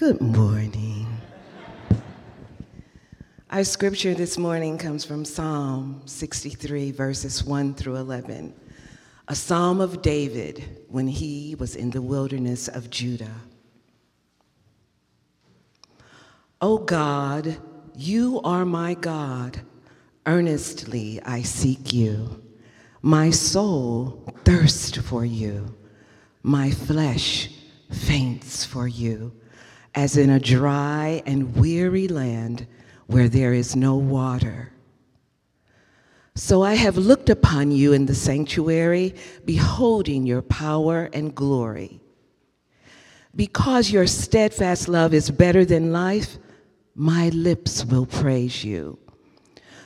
Good morning. Our scripture this morning comes from Psalm 63, verses 1 through 11, a psalm of David when he was in the wilderness of Judah. O God, you are my God. Earnestly I seek you. My soul thirsts for you. My flesh faints for you, as in a dry and weary land where there is no water. So I have looked upon you in the sanctuary, beholding your power and glory. Because your steadfast love is better than life, my lips will praise you.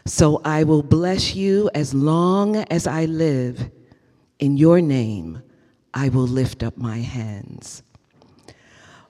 So I will bless you as long as I live. In your name, I will lift up my hands.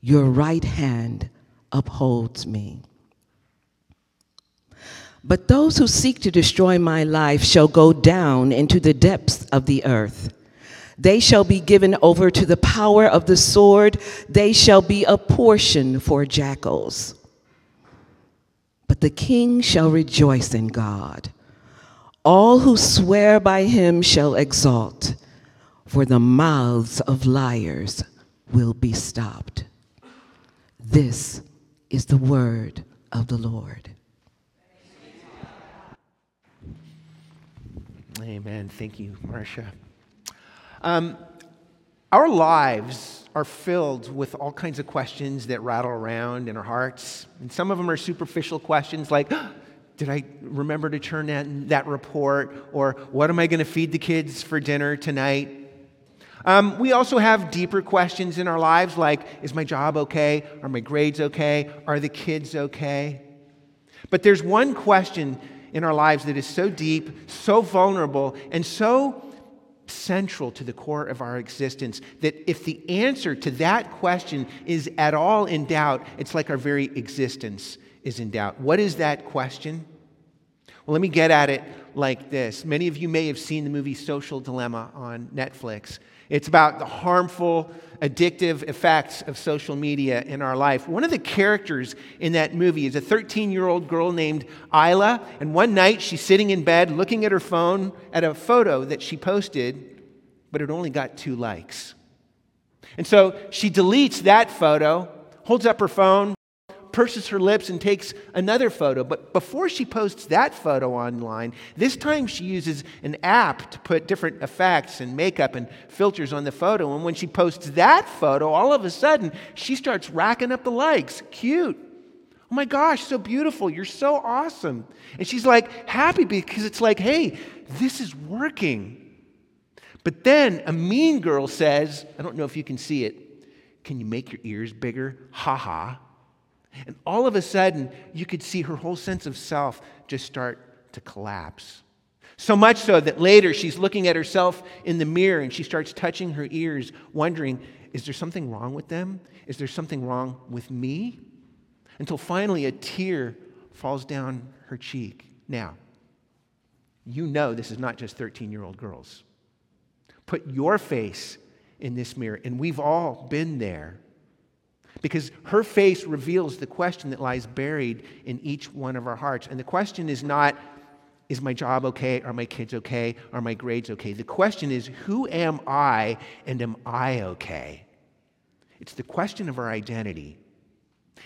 Your right hand upholds me. But those who seek to destroy my life shall go down into the depths of the earth. They shall be given over to the power of the sword. They shall be a portion for jackals. But the king shall rejoice in God. All who swear by him shall exalt, for the mouths of liars will be stopped. This is the word of the Lord. Amen. Thank you, Marcia. Our lives are filled with all kinds of questions that rattle around in our hearts. And some of them are superficial questions like, did I remember to turn that report? Or what am I going to feed the kids for dinner tonight? We also have deeper questions in our lives like, is my job okay? Are my grades okay? Are the kids okay? But there's one question in our lives that is so deep, so vulnerable, and so central to the core of our existence that if the answer to that question is at all in doubt, it's like our very existence is in doubt. What is that question? Well, let me get at it like this. Many of you may have seen the movie Social Dilemma on Netflix. It's about the harmful, addictive effects of social media in our life. One of the characters in that movie is a 13-year-old girl named Isla, and one night she's sitting in bed looking at her phone at a photo that she posted, but it only got 2 likes. And so she deletes that photo, holds up her phone, purses her lips, and takes another photo. But before she posts that photo online, this time she uses an app to put different effects and makeup and filters on the photo. And when she posts that photo, all of a sudden, she starts racking up the likes. Cute. Oh my gosh, so beautiful. You're so awesome. And she's like happy because it's like, hey, this is working. But then a mean girl says, I don't know if you can see it, can you make your ears bigger? Ha ha. And all of a sudden, you could see her whole sense of self just start to collapse. So much so that later she's looking at herself in the mirror and she starts touching her ears, wondering, is there something wrong with them? Is there something wrong with me? Until finally a tear falls down her cheek. Now, you know this is not just 13-year-old girls. Put your face in this mirror, and we've all been there. Because her face reveals the question that lies buried in each one of our hearts. And the question is not, is my job okay? Are my kids okay? Are my grades okay? The question is, who am I and am I okay? It's the question of our identity.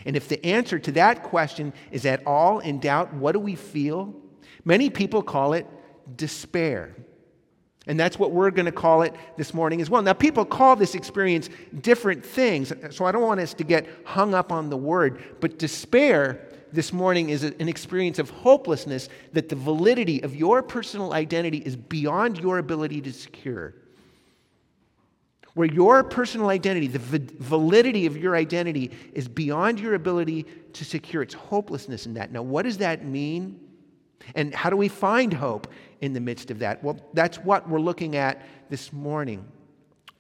And if the answer to that question is at all in doubt, what do we feel? Many people call it despair. And that's what we're going to call it this morning as well. Now, people call this experience different things, so I don't want us to get hung up on the word. But despair this morning is an experience of hopelessness that the validity of your personal identity is beyond your ability to secure. where your personal identity, the validity of your identity is beyond your ability to secure. It's hopelessness in that. Now, what does that mean? And how do we find hope in the midst of that? Well, that's what we're looking at this morning.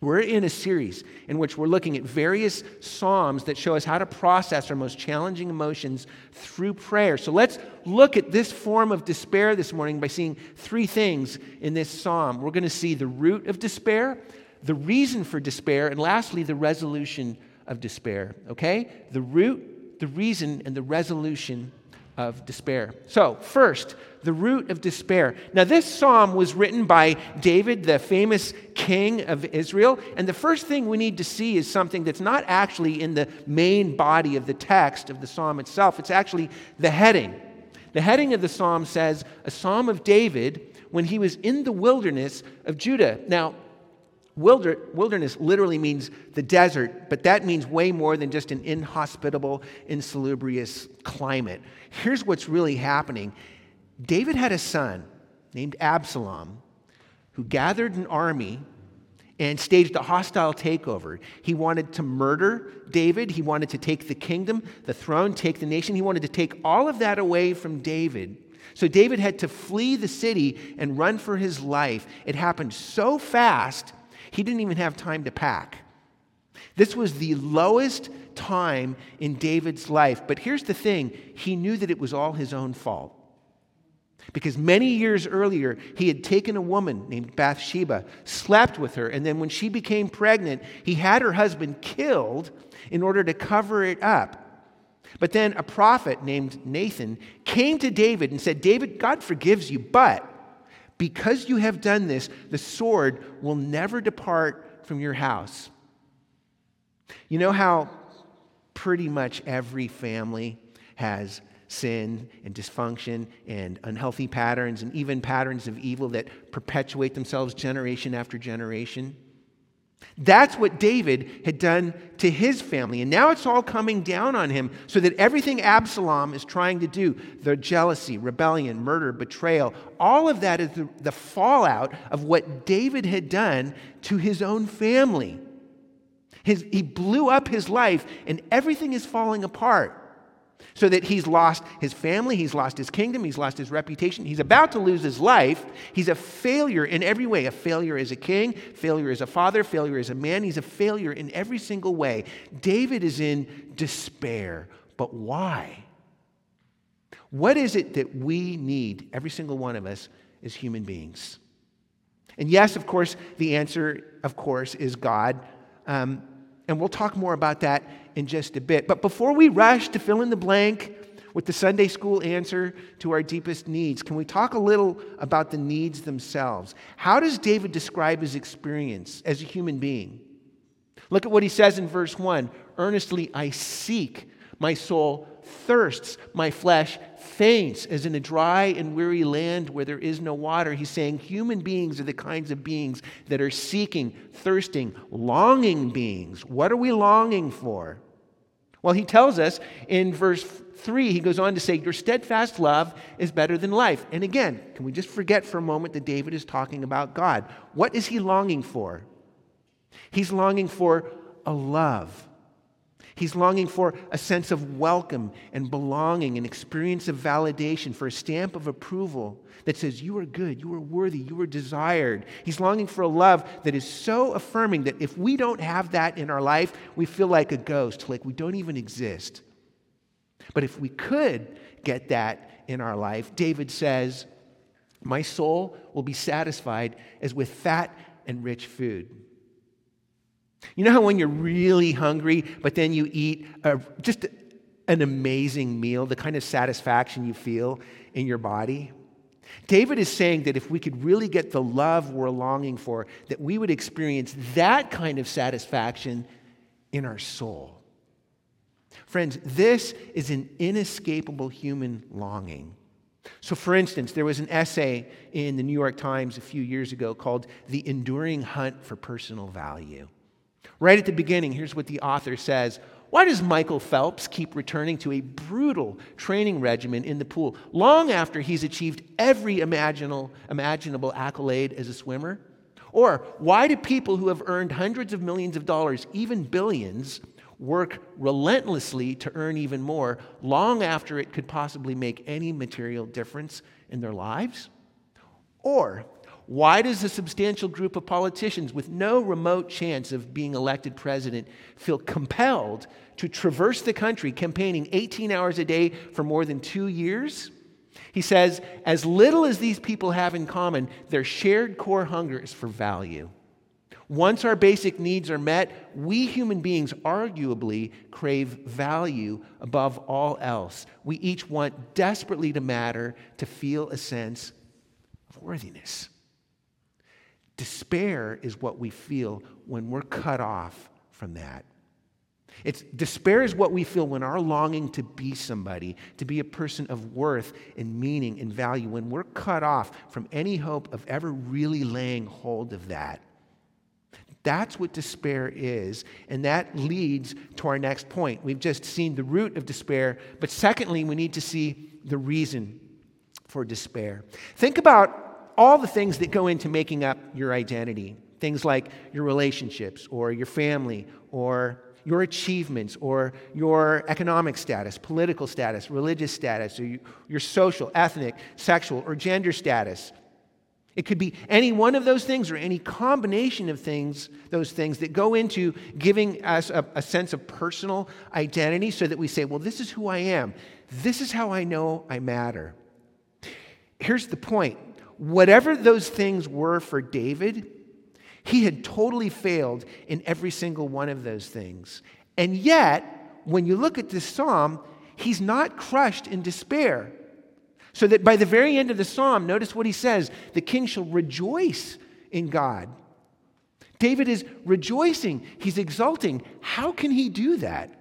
We're in a series in which we're looking at various psalms that show us how to process our most challenging emotions through prayer. So let's look at this form of despair this morning by seeing three things in this psalm. We're going to see the root of despair, the reason for despair, and lastly, the resolution of despair. Okay? The root, the reason, and the resolution of despair. So, first, the root of despair. Now, this psalm was written by David, the famous king of Israel, and the first thing we need to see is something that's not actually in the main body of the text of the psalm itself. It's actually the heading. The heading of the psalm says, "A psalm of David when he was in the wilderness of Judah." Now, wilderness literally means the desert, but that means way more than just an inhospitable, insalubrious climate. Here's what's really happening. David had a son named Absalom who gathered an army and staged a hostile takeover. He wanted to murder David. He wanted to take the kingdom, the throne, take the nation. He wanted to take all of that away from David. So David had to flee the city and run for his life. It happened so fast he didn't even have time to pack. This was the lowest time in David's life. But here's the thing. He knew that it was all his own fault. Because many years earlier, he had taken a woman named Bathsheba, slept with her, and then when she became pregnant, he had her husband killed in order to cover it up. But then a prophet named Nathan came to David and said, "David, God forgives you, but because you have done this, the sword will never depart from your house." You know how pretty much every family has sin and dysfunction and unhealthy patterns and even patterns of evil that perpetuate themselves generation after generation? That's what David had done to his family. And now it's all coming down on him so that everything Absalom is trying to do, the jealousy, rebellion, murder, betrayal, all of that is the fallout of what David had done to his own family. He blew up his life and everything is falling apart so that he's lost his family, he's lost his kingdom, he's lost his reputation, he's about to lose his life. He's a failure in every way. A failure as a king, failure as a father, failure as a man. He's a failure in every single way. David is in despair. But why? What is it that we need, every single one of us, as human beings? And yes, of course, the answer, of course, is God. And we'll talk more about that in just a bit. But before we rush to fill in the blank with the Sunday school answer to our deepest needs, can we talk a little about the needs themselves? How does David describe his experience as a human being? Look at what he says in verse 1. "Earnestly I seek, my soul thirsts, my flesh faints, as in a dry and weary land where there is no water." He's saying human beings are the kinds of beings that are seeking, thirsting, longing beings. What are we longing for? Well, he tells us in verse 3, he goes on to say, "Your steadfast love is better than life." And again, can we just forget for a moment that David is talking about God? What is he longing for? He's longing for a love. He's longing for a sense of welcome and belonging, an experience of validation, for a stamp of approval that says, you are good, you are worthy, you are desired. He's longing for a love that is so affirming that if we don't have that in our life, we feel like a ghost, like we don't even exist. But if we could get that in our life, David says, "My soul will be satisfied as with fat and rich food." You know how when you're really hungry, but then you eat just an amazing meal, the kind of satisfaction you feel in your body? David is saying that if we could really get the love we're longing for, that we would experience that kind of satisfaction in our soul. Friends, this is an inescapable human longing. So, for instance, there was an essay in the New York Times a few years ago called "The Enduring Hunt for Personal Value." Right at the beginning, here's what the author says. "Why does Michael Phelps keep returning to a brutal training regimen in the pool long after he's achieved every imaginable accolade as a swimmer? Or why do people who have earned hundreds of millions of dollars, even billions, work relentlessly to earn even more, long after it could possibly make any material difference in their lives? Or why does a substantial group of politicians with no remote chance of being elected president feel compelled to traverse the country campaigning 18 hours a day for more than 2 years? He says, as little as these people have in common, their shared core hunger is for value. Once our basic needs are met, we human beings arguably crave value above all else. We each want desperately to matter, to feel a sense of worthiness. Despair is what we feel when we're cut off from that. Despair is what we feel when our longing to be somebody, to be a person of worth and meaning and value, when we're cut off from any hope of ever really laying hold of that. That's what despair is, and that leads to our next point. We've just seen the root of despair, but secondly, we need to see the reason for despair. Think about all the things that go into making up your identity, things like your relationships or your family or your achievements or your economic status, political status, religious status, or your social, ethnic, sexual, or gender status. It could be any one of those things or any combination of things, those things that go into giving us a sense of personal identity so that we say, well, this is who I am. This is how I know I matter. Here's the point. Whatever those things were for David, he had totally failed in every single one of those things. And yet, when you look at this psalm, he's not crushed in despair. So that by the very end of the psalm, notice what he says, the king shall rejoice in God. David is rejoicing. He's exulting. How can he do that?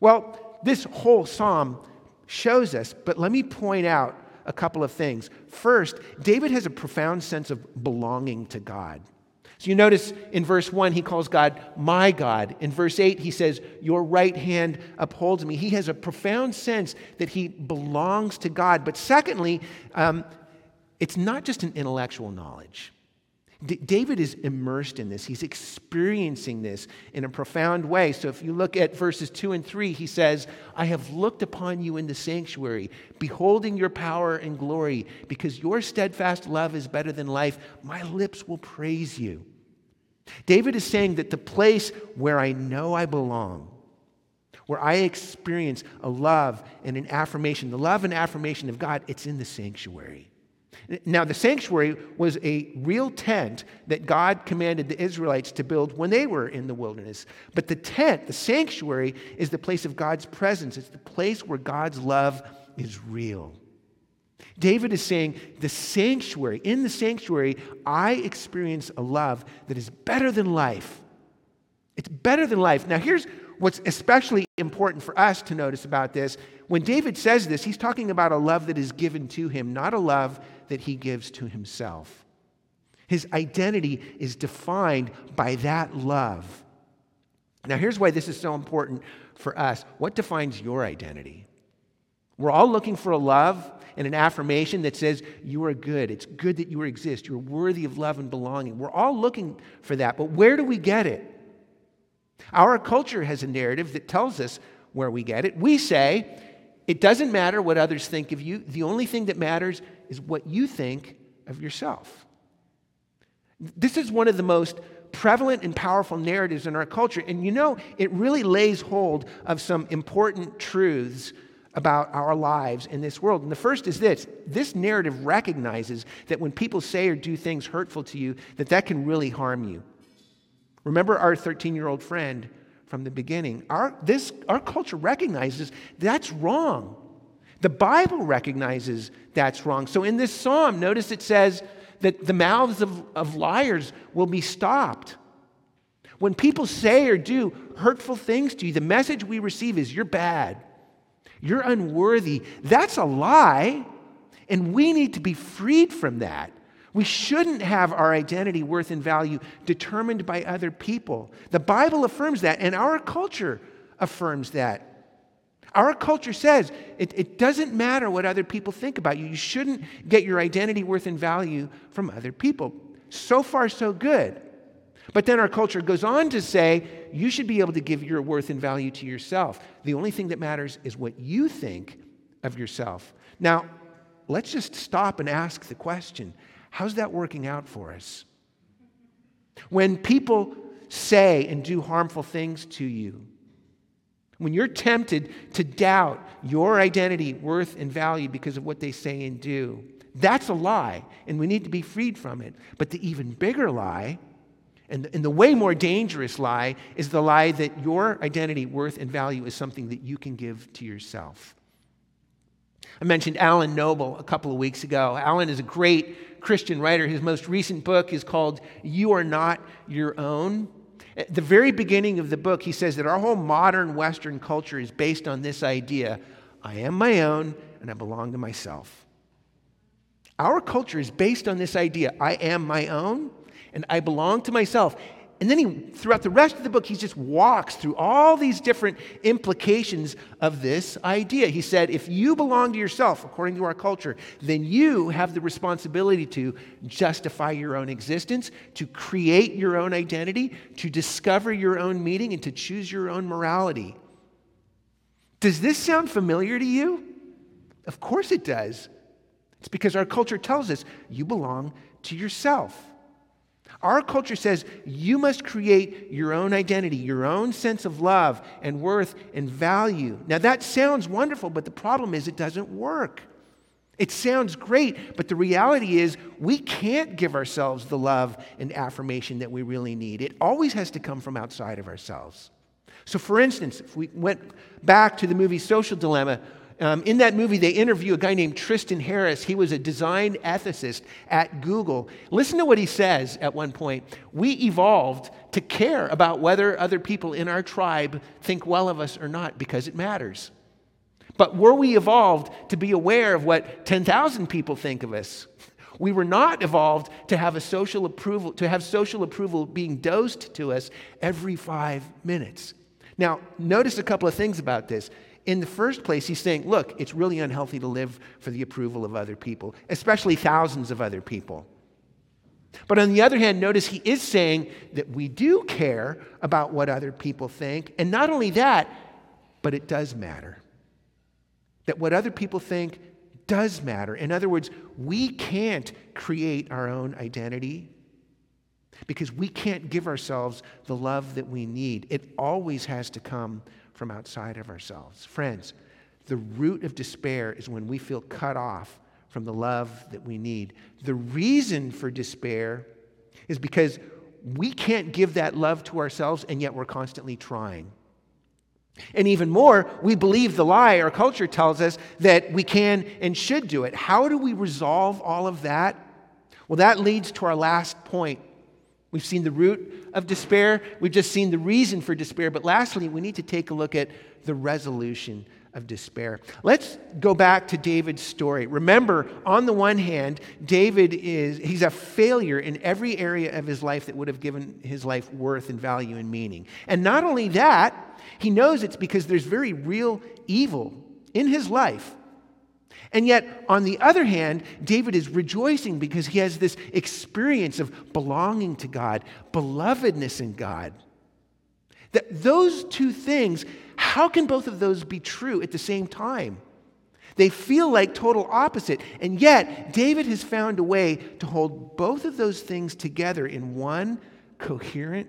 Well, this whole psalm shows us, but let me point out a couple of things. First, David has a profound sense of belonging to God. So you notice in verse 1, he calls God, my God. In verse 8, he says, your right hand upholds me. He has a profound sense that he belongs to God. But secondly, it's not just an intellectual knowledge. David is immersed in this. He's experiencing this in a profound way. So if you look at verses 2 and 3, he says, I have looked upon you in the sanctuary, beholding your power and glory, because your steadfast love is better than life. My lips will praise you. David is saying that the place where I know I belong, where I experience a love and an affirmation, the love and affirmation of God, it's in the sanctuary. Now, the sanctuary was a real tent that God commanded the Israelites to build when they were in the wilderness. But the tent, the sanctuary, is the place of God's presence. It's the place where God's love is real. David is saying, in the sanctuary, I experience a love that is better than life. It's better than life. Now, here's what's especially important for us to notice about this. When David says this, he's talking about a love that is given to him, not a love that he gives to himself. His identity is defined by that love. Now, here's why this is so important for us. What defines your identity? We're all looking for a love and an affirmation that says you are good. It's good that you exist. You're worthy of love and belonging. We're all looking for that, but where do we get it? Our culture has a narrative that tells us where we get it. We say, it doesn't matter what others think of you. The only thing that matters is what you think of yourself. This is one of the most prevalent and powerful narratives in our culture. And it really lays hold of some important truths about our lives in this world. And the first is this. This narrative recognizes that when people say or do things hurtful to you, that can really harm you. Remember our 13-year-old friend from the beginning. Our culture recognizes that's wrong. The Bible recognizes that's wrong. So in this psalm, notice it says that the mouths of liars will be stopped. When people say or do hurtful things to you, the message we receive is you're bad, you're unworthy. That's a lie, and we need to be freed from that. We shouldn't have our identity, worth, and value determined by other people. The Bible affirms that, and our culture affirms that. Our culture says it doesn't matter what other people think about you. You shouldn't get your identity, worth, and value from other people. So far, so good. But then our culture goes on to say, you should be able to give your worth and value to yourself. The only thing that matters is what you think of yourself. Now, let's just stop and ask the question, how's that working out for us? When people say and do harmful things to you, when you're tempted to doubt your identity, worth, and value because of what they say and do, that's a lie, and we need to be freed from it. But the even bigger lie, and the way more dangerous lie, is the lie that your identity, worth, and value is something that you can give to yourself. I mentioned Alan Noble a couple of weeks ago. Alan is a great Christian writer. His most recent book is called You Are Not Your Own. At the very beginning of the book, he says that our whole modern Western culture is based on this idea, I am my own and I belong to myself. Our culture is based on this idea, I am my own and I belong to myself. And then throughout the rest of the book, he just walks through all these different implications of this idea. He said, if you belong to yourself, according to our culture, then you have the responsibility to justify your own existence, to create your own identity, to discover your own meaning, and to choose your own morality. Does this sound familiar to you? Of course it does. It's because our culture tells us you belong to yourself. Our culture says you must create your own identity, your own sense of love and worth and value. Now that sounds wonderful, but the problem is it doesn't work. It sounds great, but the reality is we can't give ourselves the love and affirmation that we really need. It always has to come from outside of ourselves. So for instance, if we went back to the movie Social Dilemma, in that movie, they interview a guy named Tristan Harris. He was a design ethicist at Google. Listen to what he says at one point. We evolved to care about whether other people in our tribe think well of us or not because it matters. But were we evolved to be aware of what 10,000 people think of us? We were not evolved to have social approval being dosed to us every 5 minutes. Now, notice a couple of things about this. In the first place, he's saying, look, it's really unhealthy to live for the approval of other people, especially thousands of other people. But on the other hand, notice he is saying that we do care about what other people think. And not only that, but it does matter. That what other people think does matter. In other words, we can't create our own identity because we can't give ourselves the love that we need. It always has to come from outside of ourselves. Friends, the root of despair is when we feel cut off from the love that we need. The reason for despair is because we can't give that love to ourselves, and yet we're constantly trying. And even more, we believe the lie our culture tells us that we can and should do it. How do we resolve all of that? Well, that leads to our last point. We've seen the root of despair. We've just seen the reason for despair. But lastly, we need to take a look at the resolution of despair. Let's go back to David's story. Remember, on the one hand, David he's a failure in every area of his life that would have given his life worth and value and meaning. And not only that, he knows it's because there's very real evil in his life. And yet, on the other hand, David is rejoicing because he has this experience of belonging to God, belovedness in God. That those two things, how can both of those be true at the same time? They feel like total opposite. And yet, David has found a way to hold both of those things together in one coherent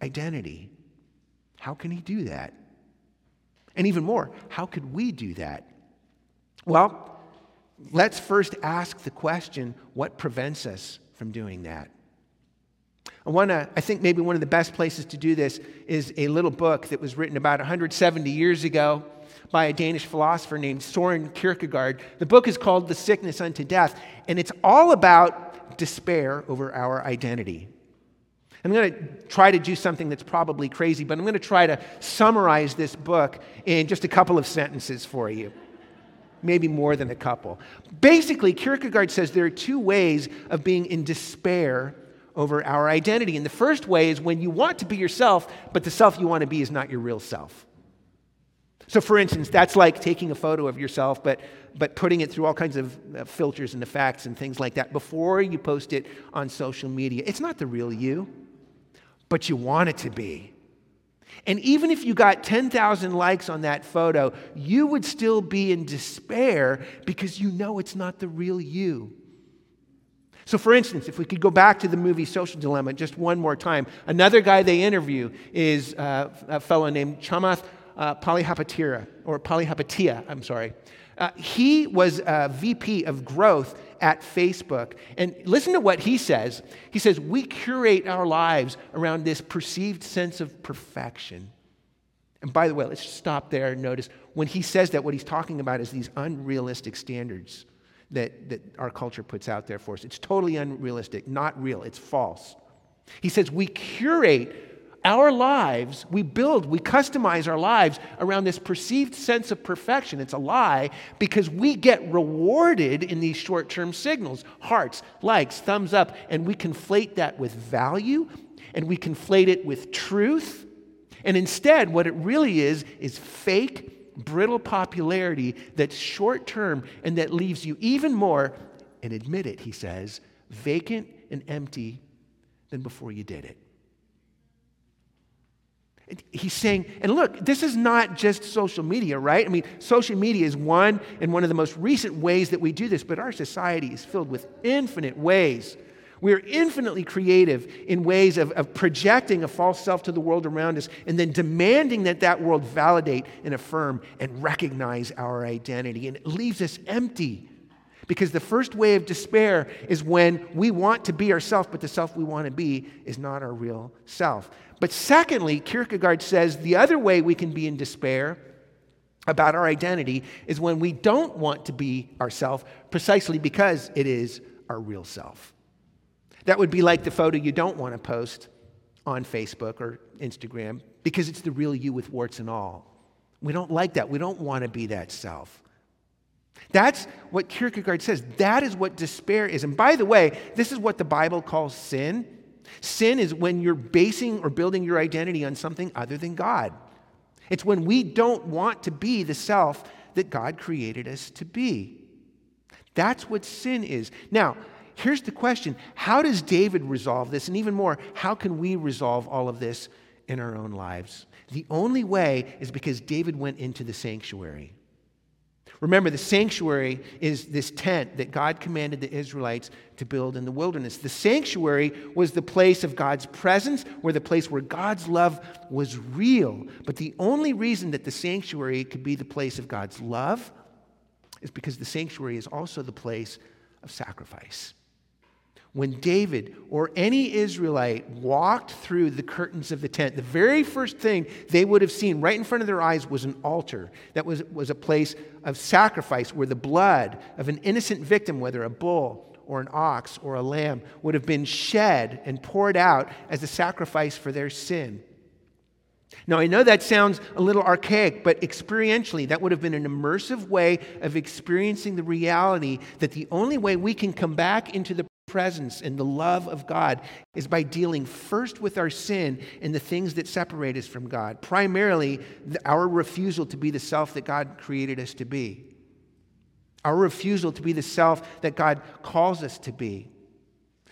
identity. How can he do that? And even more, how could we do that? Well, let's first ask the question, what prevents us from doing that? I think maybe one of the best places to do this is a little book that was written about 170 years ago by a Danish philosopher named Søren Kierkegaard. The book is called The Sickness Unto Death, and it's all about despair over our identity. I'm going to try to do something that's probably crazy, but I'm going to try to summarize this book in just a couple of sentences for you. Maybe more than a couple. Basically, Kierkegaard says there are two ways of being in despair over our identity. And the first way is when you want to be yourself, but the self you want to be is not your real self. So for instance, that's like taking a photo of yourself, but putting it through all kinds of filters and effects and things like that before you post it on social media. It's not the real you, but you want it to be. And even if you got 10,000 likes on that photo, you would still be in despair because you know it's not the real you. So for instance, if we could go back to the movie Social Dilemma just one more time, another guy they interview is a fellow named Chamath Palihapitiya, he was a VP of growth at Facebook. And listen to what he says. He says, we curate our lives around this perceived sense of perfection. And by the way, let's stop there and notice when he says that, what he's talking about is these unrealistic standards that our culture puts out there for us. It's totally unrealistic, not real, it's false. He says we curate our lives, we customize our lives around this perceived sense of perfection. It's a lie because we get rewarded in these short-term signals, hearts, likes, thumbs up, and we conflate that with value, and we conflate it with truth. And instead, what it really is fake, brittle popularity that's short-term and that leaves you even more, and admit it, he says, vacant and empty than before you did it. He's saying, and look, this is not just social media, right? I mean, social media is one of the most recent ways that we do this, but our society is filled with infinite ways. We're infinitely creative in ways of projecting a false self to the world around us and then demanding that world validate and affirm and recognize our identity. And it leaves us empty because the first way of despair is when we want to be ourselves, but the self we want to be is not our real self. But secondly, Kierkegaard says the other way we can be in despair about our identity is when we don't want to be ourselves precisely because it is our real self. That would be like the photo you don't want to post on Facebook or Instagram because it's the real you with warts and all. We don't like that. We don't want to be that self. That's what Kierkegaard says. That is what despair is. And by the way, this is what the Bible calls sin. Sin is when you're basing or building your identity on something other than God. It's when we don't want to be the self that God created us to be. That's what sin is. Now, here's the question. How does David resolve this? And even more, how can we resolve all of this in our own lives? The only way is because David went into the sanctuary. Remember, the sanctuary is this tent that God commanded the Israelites to build in the wilderness. The sanctuary was the place of God's presence, or the place where God's love was real. But the only reason that the sanctuary could be the place of God's love is because the sanctuary is also the place of sacrifice. When David or any Israelite walked through the curtains of the tent, the very first thing they would have seen right in front of their eyes was an altar that was a place of sacrifice where the blood of an innocent victim, whether a bull or an ox or a lamb, would have been shed and poured out as a sacrifice for their sin. Now, I know that sounds a little archaic, but experientially, that would have been an immersive way of experiencing the reality that the only way we can come back into the presence and the love of God is by dealing first with our sin and the things that separate us from God, primarily our refusal to be the self that God created us to be, our refusal to be the self that God calls us to be.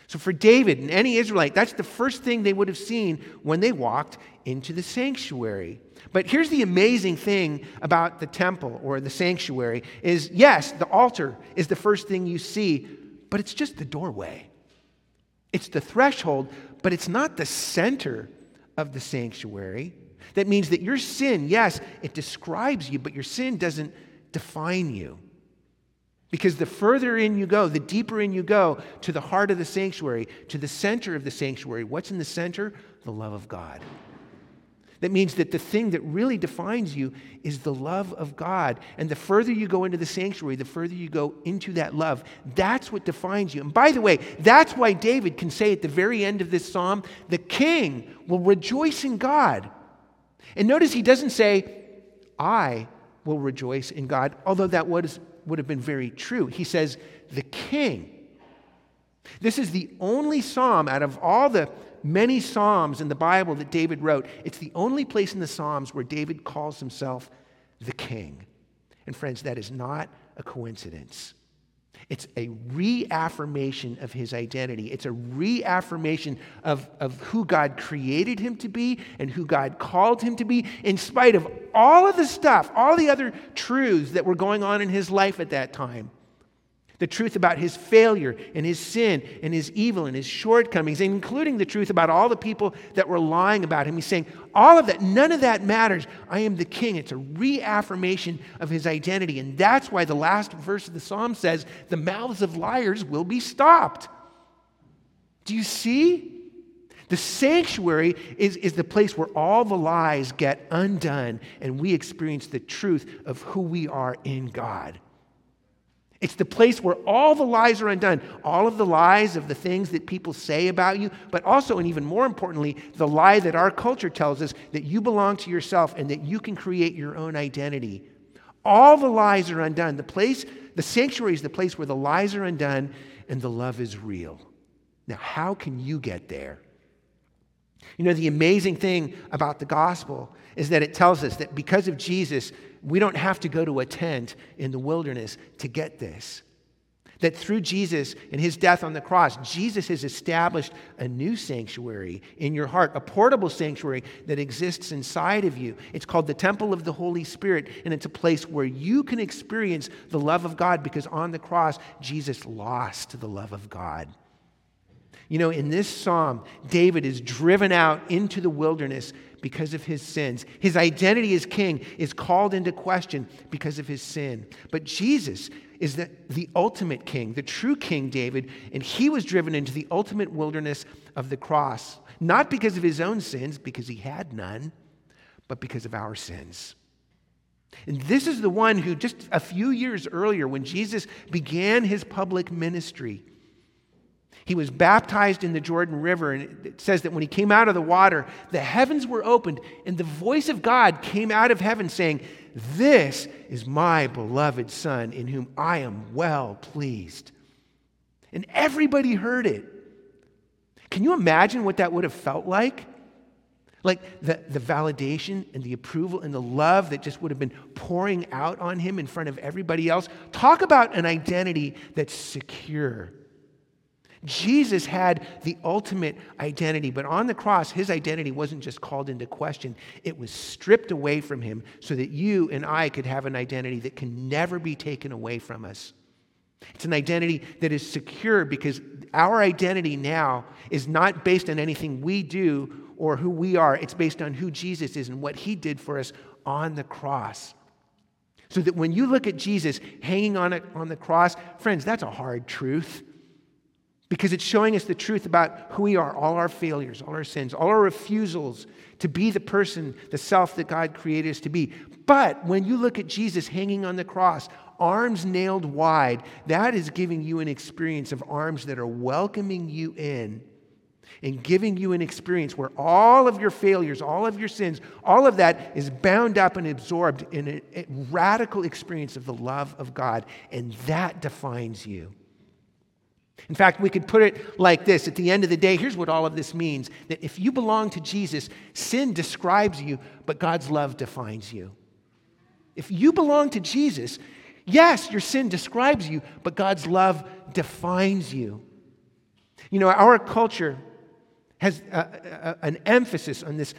So for David and any Israelite, that's the first thing they would have seen when they walked into the sanctuary. But here's the amazing thing about the temple or the sanctuary is, yes, the altar is the first thing you see, but it's just the doorway. It's the threshold, but it's not the center of the sanctuary. That means that your sin, yes, it describes you, but your sin doesn't define you. Because the further in you go, the deeper in you go to the heart of the sanctuary, to the center of the sanctuary. What's in the center? The love of God. That means that the thing that really defines you is the love of God. And the further you go into the sanctuary, the further you go into that love, that's what defines you. And by the way, that's why David can say at the very end of this psalm, the king will rejoice in God. And notice he doesn't say, I will rejoice in God, although that would have been very true. He says, the king. This is the only psalm out of all the many psalms in the Bible that David wrote. It's the only place in the Psalms where David calls himself the king. And friends, that is not a coincidence. It's a reaffirmation of his identity. It's a reaffirmation of who God created him to be and who God called him to be, in spite of all of the stuff, all the other truths that were going on in his life at that time. The truth about his failure and his sin and his evil and his shortcomings, including the truth about all the people that were lying about him. He's saying, all of that, none of that matters. I am the king. It's a reaffirmation of his identity. And that's why the last verse of the psalm says, the mouths of liars will be stopped. Do you see? The sanctuary is the place where all the lies get undone and we experience the truth of who we are in God. It's the place where all the lies are undone, all of the lies of the things that people say about you, but also, and even more importantly, the lie that our culture tells us that you belong to yourself and that you can create your own identity. All the lies are undone. The sanctuary is the place where the lies are undone and the love is real. Now, how can you get there? You know, the amazing thing about the gospel is that it tells us that because of Jesus, we don't have to go to a tent in the wilderness to get this. That through Jesus and his death on the cross, Jesus has established a new sanctuary in your heart, a portable sanctuary that exists inside of you. It's called the Temple of the Holy Spirit, and it's a place where you can experience the love of God, because on the cross, Jesus lost the love of God. You know, in this psalm, David is driven out into the wilderness because of his sins. His identity as king is called into question because of his sin. But Jesus is the ultimate king, the true King David, and he was driven into the ultimate wilderness of the cross, not because of his own sins, because he had none, but because of our sins. And this is the one who just a few years earlier, when Jesus began his public ministry, he was baptized in the Jordan River, and it says that when he came out of the water, the heavens were opened, and the voice of God came out of heaven saying, "This is my beloved Son, in whom I am well pleased." And everybody heard it. Can you imagine what that would have felt like? Like the validation and the approval and the love that just would have been pouring out on him in front of everybody else. Talk about an identity that's secure. Jesus had the ultimate identity, but on the cross, his identity wasn't just called into question. It was stripped away from him so that you and I could have an identity that can never be taken away from us. It's an identity that is secure because our identity now is not based on anything we do or who we are. It's based on who Jesus is and what he did for us on the cross. So that when you look at Jesus hanging on the cross, friends, that's a hard truth. Because it's showing us the truth about who we are, all our failures, all our sins, all our refusals to be the person, the self that God created us to be. But when you look at Jesus hanging on the cross, arms nailed wide, that is giving you an experience of arms that are welcoming you in and giving you an experience where all of your failures, all of your sins, all of that is bound up and absorbed in a radical experience of the love of God. And that defines you. In fact, we could put it like this. At the end of the day, here's what all of this means. That if you belong to Jesus, sin describes you, but God's love defines you. If you belong to Jesus, yes, your sin describes you, but God's love defines you. You know, our culture has an emphasis on this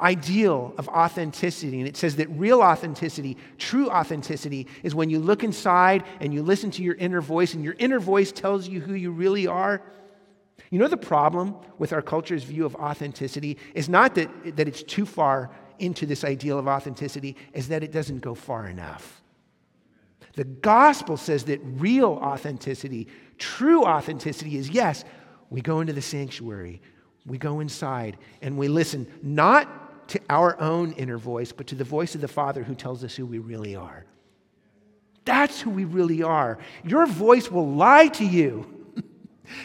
ideal of authenticity. And it says that real authenticity, true authenticity, is when you look inside and you listen to your inner voice, and your inner voice tells you who you really are. You know, the problem with our culture's view of authenticity is not that it's too far into this ideal of authenticity, is that it doesn't go far enough. The gospel says that real authenticity, true authenticity is, yes, we go into the sanctuary. We go inside and we listen not to our own inner voice, but to the voice of the Father who tells us who we really are. That's who we really are. Your voice will lie to you.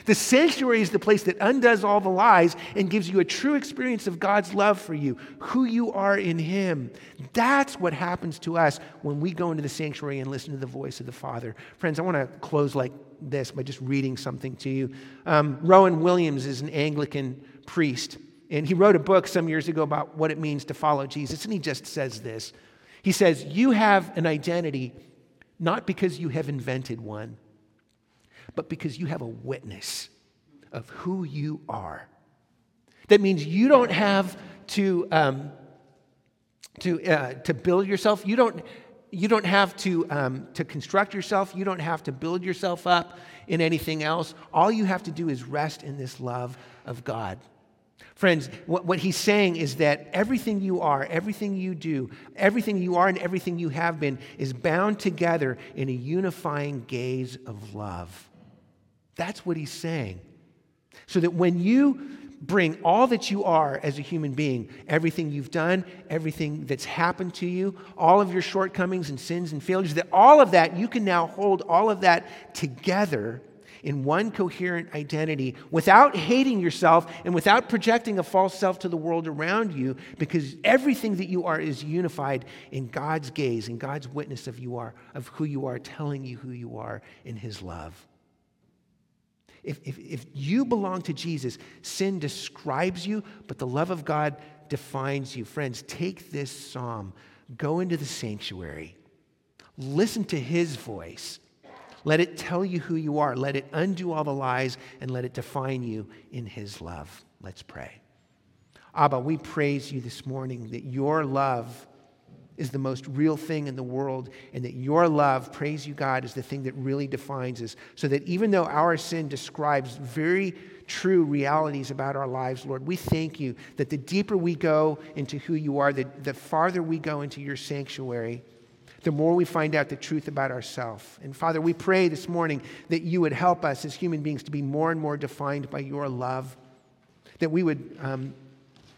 The sanctuary is the place that undoes all the lies and gives you a true experience of God's love for you, who you are in Him. That's what happens to us when we go into the sanctuary and listen to the voice of the Father. Friends, I want to close like this by just reading something to you. Rowan Williams is an Anglican priest, and he wrote a book some years ago about what it means to follow Jesus, and he just says this. He says, you have an identity not because you have invented one, but because you have a witness of who you are. That means you don't have to build yourself. You don't have to construct yourself. You don't have to build yourself up in anything else. All you have to do is rest in this love of God. Friends, what he's saying is that everything you are, everything you do, everything you are and everything you have been is bound together in a unifying gaze of love. That's what he's saying. So that when you bring all that you are as a human being, everything you've done, everything that's happened to you, all of your shortcomings and sins and failures, that all of that, you can now hold all of that together in one coherent identity without hating yourself and without projecting a false self to the world around you, because everything that you are is unified in God's gaze, in God's witness of you are, of who you are, telling you who you are in his love. If you belong to Jesus, sin describes you, but the love of God defines you. Friends, take this psalm, go into the sanctuary, listen to his voice. Let it tell you who you are. Let it undo all the lies and let it define you in his love. Let's pray. Abba, we praise you this morning that your love is the most real thing in the world, and that your love, praise you God, is the thing that really defines us, so that even though our sin describes very true realities about our lives, Lord, we thank you that the deeper we go into who you are, the farther we go into your sanctuary, the more we find out the truth about ourselves. And Father, we pray this morning that you would help us as human beings to be more and more defined by your love, that we would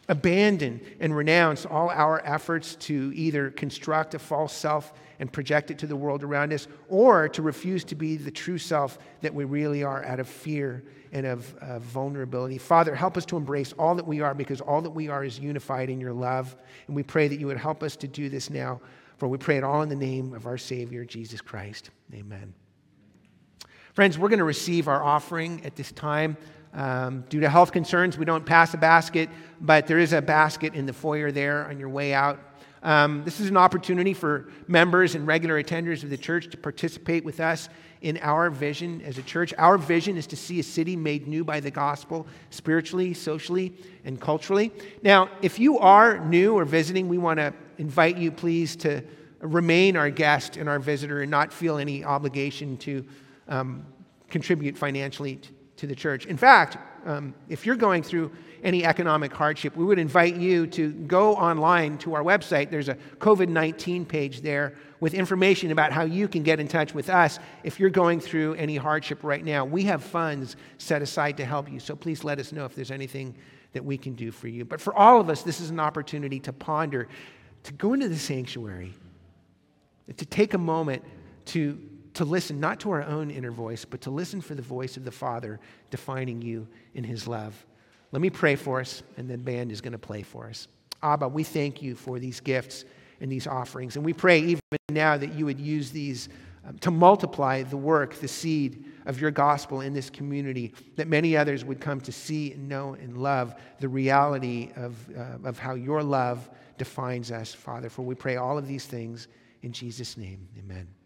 abandon and renounce all our efforts to either construct a false self and project it to the world around us, or to refuse to be the true self that we really are out of fear and of vulnerability. Father, help us to embrace all that we are, because all that we are is unified in your love. And we pray that you would help us to do this now. For we pray it all in the name of our Savior, Jesus Christ. Amen. Friends, we're going to receive our offering at this time. Due to health concerns, we don't pass a basket, but there is a basket in the foyer there on your way out. This is an opportunity for members and regular attenders of the church to participate with us in our vision as a church. Our vision is to see a city made new by the gospel, spiritually, socially, and culturally. Now, if you are new or visiting, we want to invite you, please, to remain our guest and our visitor and not feel any obligation to contribute financially to the church. In fact, if you're going through any economic hardship, we would invite you to go online to our website. There's a COVID-19 page there with information about how you can get in touch with us if you're going through any hardship right now. We have funds set aside to help you, so please let us know if there's anything that we can do for you. But for all of us, this is an opportunity to ponder, to go into the sanctuary, to take a moment to listen, not to our own inner voice, but to listen for the voice of the Father defining you in his love. Let me pray for us, and then the band is going to play for us. Abba, we thank you for these gifts and these offerings, and we pray even now that you would use these to multiply the work, the seed of your gospel in this community, that many others would come to see and know and love the reality of how your love defines us, Father. For we pray all of these things in Jesus' name. Amen.